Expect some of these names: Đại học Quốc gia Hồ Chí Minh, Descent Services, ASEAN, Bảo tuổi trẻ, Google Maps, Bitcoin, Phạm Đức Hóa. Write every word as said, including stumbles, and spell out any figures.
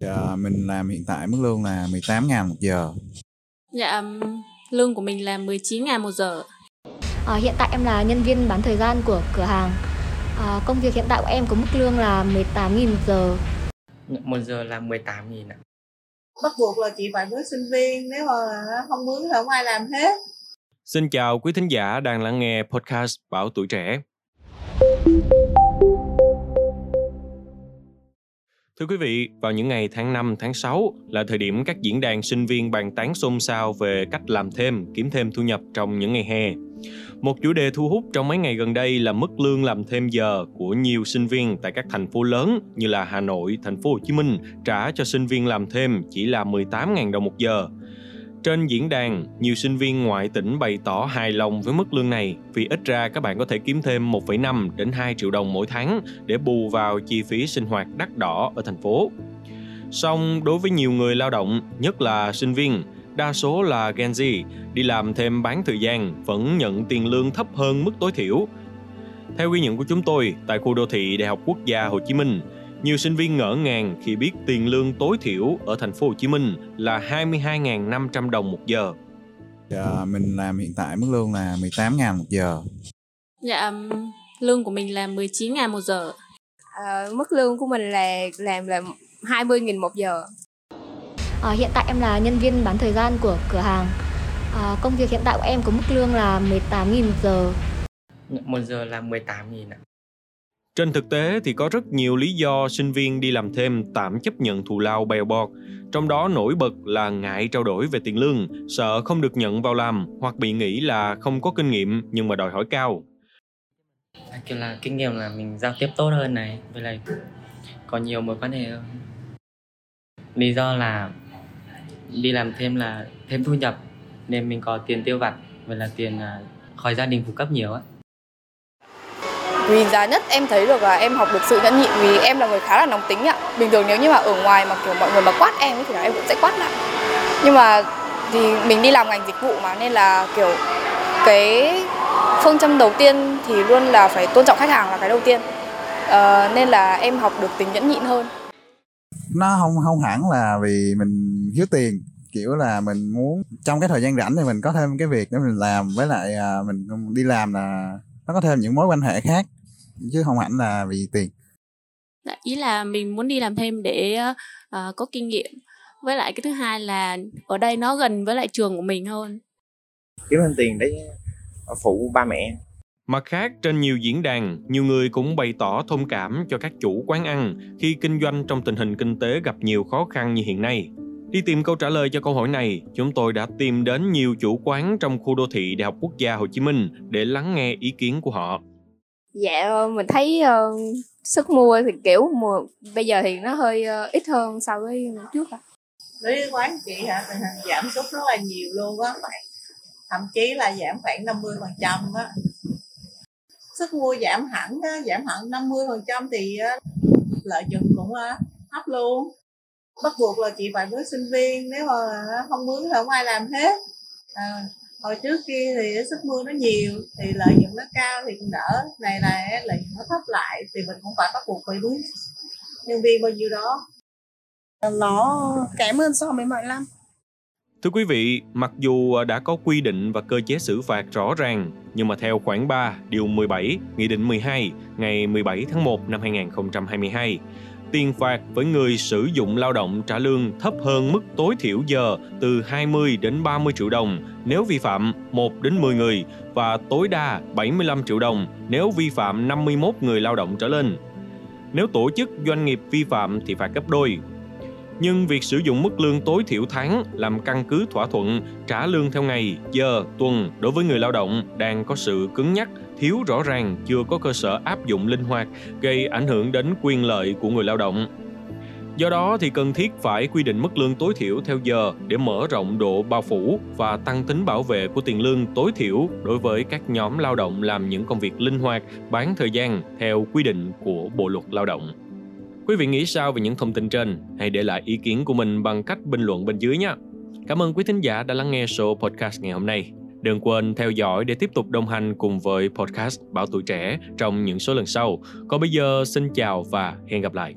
Dạ, mình làm hiện tại mức lương là mười tám ngàn một giờ. Dạ, lương của mình là mười chín ngàn một giờ. À, hiện tại em là nhân viên bán thời gian của cửa hàng. À, công việc hiện tại của em có mức lương là mười tám nghìn một giờ. Một giờ là mười tám nghìn ạ. Bắt buộc là chị phải với sinh viên, nếu mà không mướn thì không ai làm hết. Xin chào quý thính giả đang lắng nghe podcast Bảo Tuổi Trẻ. Thưa quý vị, vào những ngày tháng năm, tháng sáu là thời điểm các diễn đàn sinh viên bàn tán xôn xao về cách làm thêm, kiếm thêm thu nhập trong những ngày hè. Một chủ đề thu hút trong mấy ngày gần đây là mức lương làm thêm giờ của nhiều sinh viên tại các thành phố lớn như là Hà Nội, Thành phố Hồ Chí Minh trả cho sinh viên làm thêm chỉ là mười tám nghìn đồng một giờ. Trên diễn đàn, nhiều sinh viên ngoại tỉnh bày tỏ hài lòng với mức lương này vì ít ra các bạn có thể kiếm thêm một phẩy năm đến hai triệu đồng mỗi tháng để bù vào chi phí sinh hoạt đắt đỏ ở thành phố. Song đối với nhiều người lao động, nhất là sinh viên, đa số là Gen Z, đi làm thêm bán thời gian vẫn nhận tiền lương thấp hơn mức tối thiểu. Theo ghi nhận của chúng tôi, tại khu đô thị Đại học Quốc gia Hồ Chí Minh, nhiều sinh viên ngỡ ngàng khi biết tiền lương tối thiểu ở thành phố Hồ Chí Minh là hai mươi hai nghìn năm trăm đồng một giờ. Dạ, mình làm hiện tại mức lương là mười tám nghìn một giờ. Dạ, lương của mình là mười chín nghìn một giờ. À, mức lương của mình là làm là hai mươi nghìn một giờ. À, hiện tại em là nhân viên bán thời gian của cửa hàng. À, công việc hiện tại của em có mức lương là mười tám nghìn một giờ. Một giờ là mười tám nghìn ạ. Trên thực tế thì có rất nhiều lý do sinh viên đi làm thêm tạm chấp nhận thù lao bèo bọt, trong đó nổi bật là ngại trao đổi về tiền lương, sợ không được nhận vào làm hoặc bị nghĩ là không có kinh nghiệm nhưng mà đòi hỏi cao. À, kiểu là kinh nghiệm là mình giao tiếp tốt hơn này, với lại có nhiều mối quan hệ hơn. Lý do là đi làm thêm là thêm thu nhập nên mình có tiền tiêu vặt, với là tiền khỏi gia đình phụ cấp nhiều á. Vì giá nhất em thấy được là em học được sự nhẫn nhịn, vì em là người khá là nóng tính ạ. Bình thường nếu như mà ở ngoài mà kiểu mọi người mà quát em thì là em cũng sẽ quát lại. Nhưng mà thì mình đi làm ngành dịch vụ mà, nên là kiểu cái phương châm đầu tiên thì luôn là phải tôn trọng khách hàng là cái đầu tiên. À, nên là em học được tính nhẫn nhịn hơn. Nó không không hẳn là vì mình thiếu tiền, kiểu là mình muốn trong cái thời gian rảnh thì mình có thêm cái việc để mình làm, với lại mình đi làm là nó có thêm những mối quan hệ khác, chứ không hẳn là vì tiền. Dạ, ý là mình muốn đi làm thêm để uh, có kinh nghiệm. Với lại cái thứ hai là ở đây nó gần với lại trường của mình hơn. Kiếm thêm tiền để phụ ba mẹ. Mặt khác, trên nhiều diễn đàn, nhiều người cũng bày tỏ thông cảm cho các chủ quán ăn khi kinh doanh trong tình hình kinh tế gặp nhiều khó khăn như hiện nay. Đi tìm câu trả lời cho câu hỏi này, chúng tôi đã tìm đến nhiều chủ quán trong khu đô thị Đại học Quốc gia Hồ Chí Minh để lắng nghe ý kiến của họ. Dạ, mình thấy uh, sức mua thì kiểu mùa, bây giờ thì nó hơi uh, ít hơn so với trước ạ. Đối với quán chị hả, mình giảm sút rất là nhiều luôn á, thậm chí là giảm khoảng năm mươi phần trăm á. Sức mua giảm hẳn, á, giảm hẳn năm mươi phần trăm thì uh, lợi nhuận cũng uh, thấp luôn. Bắt buộc là chị phải với sinh viên, nếu mà không mướn thì không ai làm hết. À, hồi trước kia thì sức mưa nó nhiều thì lợi nhuận nó cao thì cũng đỡ, này là lợi nhuận nó thấp lại thì mình cũng phải bắt buộc phải mướn nhân viên bao nhiêu đó, nó kém hơn so với mọi năm. Thưa quý vị, mặc dù đã có quy định và cơ chế xử phạt rõ ràng, nhưng mà theo khoản ba, điều mười bảy, Nghị định mười hai, ngày mười bảy tháng một năm hai nghìn không trăm hai mươi hai, tiền phạt với người sử dụng lao động trả lương thấp hơn mức tối thiểu giờ từ hai mươi đến ba mươi triệu đồng nếu vi phạm một đến mười người và tối đa bảy mươi lăm triệu đồng nếu vi phạm năm mươi mốt người lao động trở lên. Nếu tổ chức doanh nghiệp vi phạm thì phạt gấp đôi. Nhưng việc sử dụng mức lương tối thiểu tháng làm căn cứ thỏa thuận trả lương theo ngày, giờ, tuần đối với người lao động đang có sự cứng nhắc, thiếu rõ ràng, chưa có cơ sở áp dụng linh hoạt, gây ảnh hưởng đến quyền lợi của người lao động. Do đó thì cần thiết phải quy định mức lương tối thiểu theo giờ để mở rộng độ bao phủ và tăng tính bảo vệ của tiền lương tối thiểu đối với các nhóm lao động làm những công việc linh hoạt, bán thời gian theo quy định của Bộ Luật Lao động. Quý vị nghĩ sao về những thông tin trên? Hãy để lại ý kiến của mình bằng cách bình luận bên dưới nhé. Cảm ơn quý thính giả đã lắng nghe show podcast ngày hôm nay. Đừng quên theo dõi để tiếp tục đồng hành cùng với podcast Bảo Tuổi Trẻ trong những số lần sau. Còn bây giờ, xin chào và hẹn gặp lại.